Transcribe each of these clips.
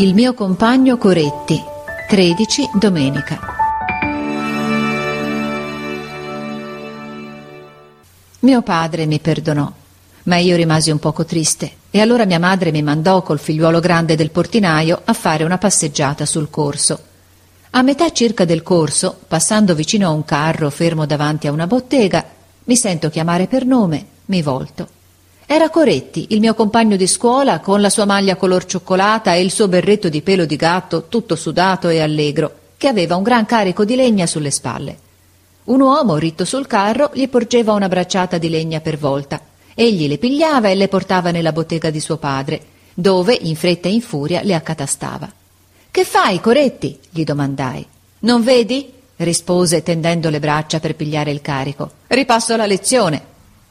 Il mio compagno Coretti, 13 domenica. Mio padre mi perdonò, ma io rimasi un poco triste e allora mia madre mi mandò col figliuolo grande del portinaio a fare una passeggiata sul corso. A metà circa del corso, passando vicino a un carro fermo davanti a una bottega, mi sento chiamare per nome, mi volto. Era Coretti, il mio compagno di scuola, con la sua maglia color cioccolata e il suo berretto di pelo di gatto, tutto sudato e allegro, che aveva un gran carico di legna sulle spalle. Un uomo, ritto sul carro, gli porgeva una bracciata di legna per volta. Egli le pigliava e le portava nella bottega di suo padre, dove, in fretta e in furia, le accatastava. «Che fai, Coretti?» gli domandai. «Non vedi?» rispose, tendendo le braccia per pigliare il carico. «Ripasso la lezione!»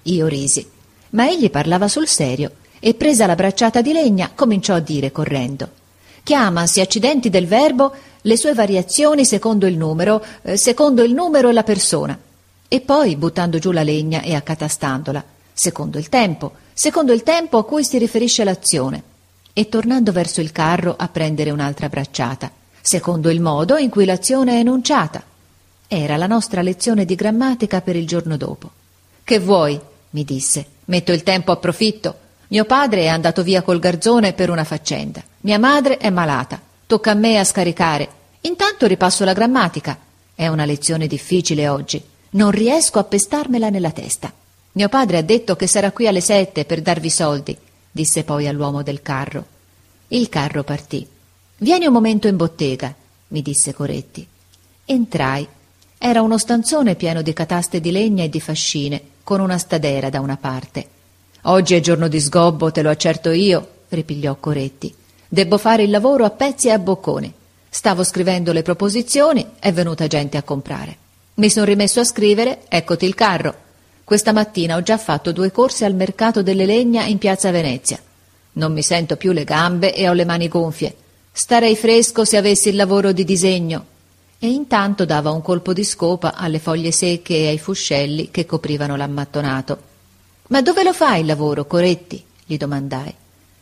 Io risi. Ma egli parlava sul serio e, presa la bracciata di legna, cominciò a dire correndo: chiamansi accidenti del verbo le sue variazioni secondo il numero e la persona. E poi, buttando giù la legna e accatastandola, secondo il tempo a cui si riferisce l'azione. E tornando verso il carro a prendere un'altra bracciata, secondo il modo in cui l'azione è enunciata. Era la nostra lezione di grammatica per il giorno dopo. «Che vuoi?» mi disse. «Metto il tempo a profitto. Mio padre è andato via col garzone per una faccenda. Mia madre è malata. Tocca a me a scaricare. Intanto ripasso la grammatica. È una lezione difficile oggi. Non riesco a pestarmela nella testa. Mio padre ha detto che sarà qui alle 7 per darvi soldi», disse poi all'uomo del carro. Il carro partì. «Vieni un momento in bottega», mi disse Coretti. Entrai. Era uno stanzone pieno di cataste di legna e di fascine, con una stadera da una parte. «Oggi è giorno di sgobbo, te lo accerto io», ripigliò Coretti. «Debbo fare il lavoro a pezzi e a bocconi. Stavo scrivendo le proposizioni, è venuta gente a comprare. Mi sono rimesso a scrivere, eccoti il carro. Questa mattina ho già fatto 2 corse al mercato delle legna in Piazza Venezia. Non mi sento più le gambe e ho le mani gonfie. Starei fresco se avessi il lavoro di disegno». E intanto dava un colpo di scopa alle foglie secche e ai fuscelli che coprivano l'ammattonato. «Ma dove lo fai il lavoro, Coretti?» gli domandai.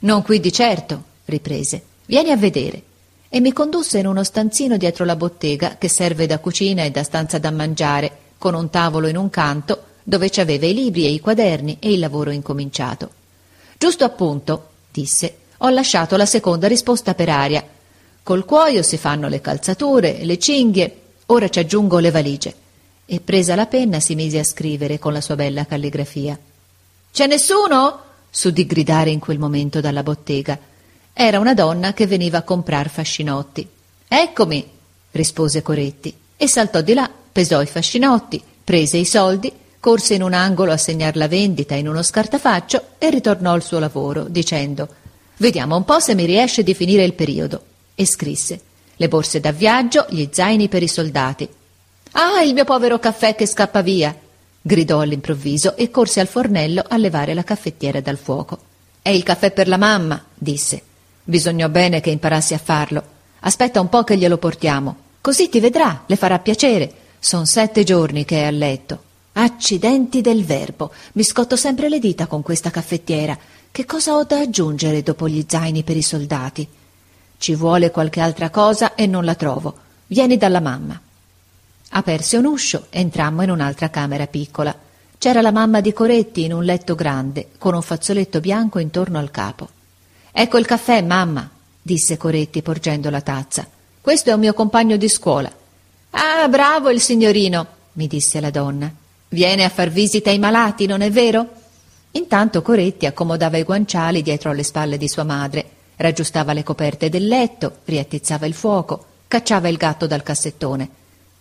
«Non qui di certo», riprese. «Vieni a vedere». E mi condusse in uno stanzino dietro la bottega che serve da cucina e da stanza da mangiare, con un tavolo in un canto dove ci aveva i libri e i quaderni e il lavoro incominciato. «Giusto appunto», disse, «ho lasciato la seconda risposta per aria. Col cuoio si fanno le calzature, le cinghie, ora ci aggiungo le valigie». E presa la penna si mise a scrivere con la sua bella calligrafia. «C'è nessuno?» s'udì gridare in quel momento dalla bottega. Era una donna che veniva a comprar fascinotti. «Eccomi!» rispose Coretti e saltò di là, pesò i fascinotti, prese i soldi, corse in un angolo a segnar la vendita in uno scartafaccio e ritornò al suo lavoro dicendo: «Vediamo un po' se mi riesce di finire il periodo». E scrisse: le borse da viaggio, gli zaini per i soldati. «Ah, il mio povero caffè che scappa via!» gridò all'improvviso e corse al fornello a levare la caffettiera dal fuoco. «È il caffè per la mamma», disse. «Bisognò bene che imparassi a farlo. Aspetta un po' che glielo portiamo. Così ti vedrà, le farà piacere. Son 7 giorni che è a letto. Accidenti del verbo! Mi scotto sempre le dita con questa caffettiera. Che cosa ho da aggiungere dopo gli zaini per i soldati? Ci vuole qualche altra cosa e non la trovo. Vieni dalla mamma». Aperse un uscio, entrammo in un'altra camera piccola. C'era la mamma di Coretti in un letto grande, con un fazzoletto bianco intorno al capo. «Ecco il caffè, mamma», disse Coretti porgendo la tazza. «Questo è un mio compagno di scuola». «Ah, bravo il signorino», mi disse la donna. «Viene a far visita ai malati, non è vero?» Intanto Coretti accomodava i guanciali dietro alle spalle di sua madre, raggiustava le coperte del letto, riattizzava il fuoco, cacciava il gatto dal cassettone.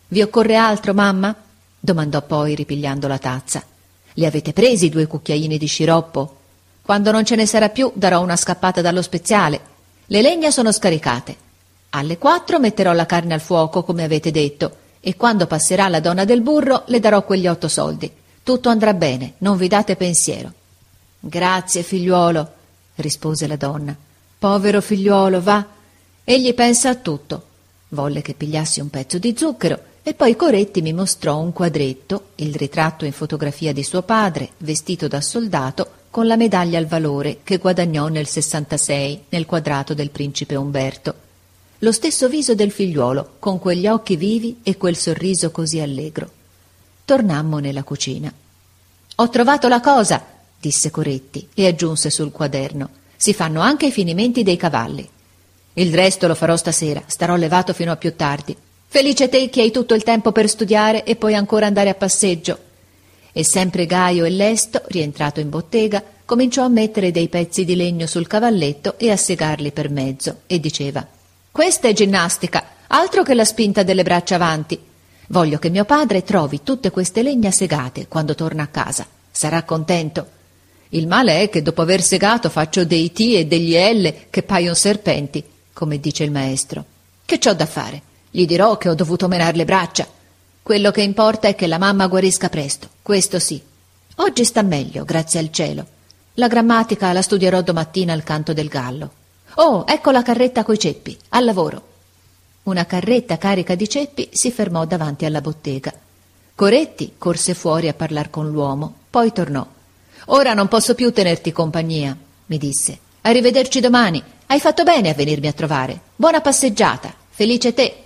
«Vi occorre altro, mamma?» domandò poi, ripigliando la tazza. «Li avete presi 2 cucchiaini di sciroppo?» «Quando non ce ne sarà più darò una scappata dallo speziale. Le legna sono scaricate. Alle 4 metterò la carne al fuoco, come avete detto, e quando passerà la donna del burro le darò quegli 8 soldi. Tutto andrà bene, non vi date pensiero». «Grazie, figliuolo», rispose la donna. «Povero figliuolo, va. Egli pensa a tutto». Volle che pigliassi un pezzo di zucchero e poi Coretti mi mostrò un quadretto, il ritratto in fotografia di suo padre, vestito da soldato, con la medaglia al valore che guadagnò nel 66 nel quadrato del Principe Umberto. Lo stesso viso del figliuolo, con quegli occhi vivi e quel sorriso così allegro. Tornammo nella cucina. «Ho trovato la cosa!» disse Coretti e aggiunse sul quaderno. «Si fanno anche i finimenti dei cavalli. Il resto lo farò stasera, starò levato fino a più tardi. Felice te che hai tutto il tempo per studiare e poi ancora andare a passeggio». E sempre gaio e lesto, rientrato in bottega, cominciò a mettere dei pezzi di legno sul cavalletto e a segarli per mezzo, e diceva: «Questa è ginnastica, altro che la spinta delle braccia avanti. Voglio che mio padre trovi tutte queste legna segate quando torna a casa. Sarà contento. Il male è che dopo aver segato faccio dei T e degli L che paiono serpenti, come dice il maestro. Che c'ho da fare? Gli dirò che ho dovuto menar le braccia. Quello che importa è che la mamma guarisca presto, questo sì. Oggi sta meglio, grazie al cielo. La grammatica la studierò domattina al canto del gallo. Oh, ecco la carretta coi ceppi, al lavoro». Una carretta carica di ceppi si fermò davanti alla bottega. Coretti corse fuori a parlar con l'uomo, poi tornò. «Ora non posso più tenerti compagnia», mi disse. «Arrivederci domani. Hai fatto bene a venirmi a trovare. Buona passeggiata. Felice te».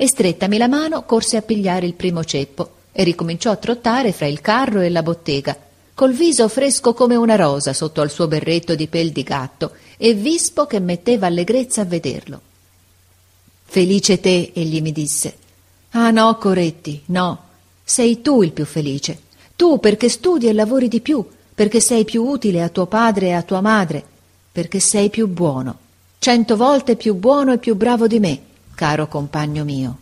E strettami la mano corse a pigliare il primo ceppo e ricominciò a trottare fra il carro e la bottega, col viso fresco come una rosa sotto al suo berretto di pel di gatto e vispo che metteva allegrezza a vederlo. «Felice te», egli mi disse. «Ah no, Coretti, no, sei tu il più felice, tu perché studi e lavori di più, perché sei più utile a tuo padre e a tua madre, perché sei più buono, 100 volte più buono e più bravo di me, caro compagno mio».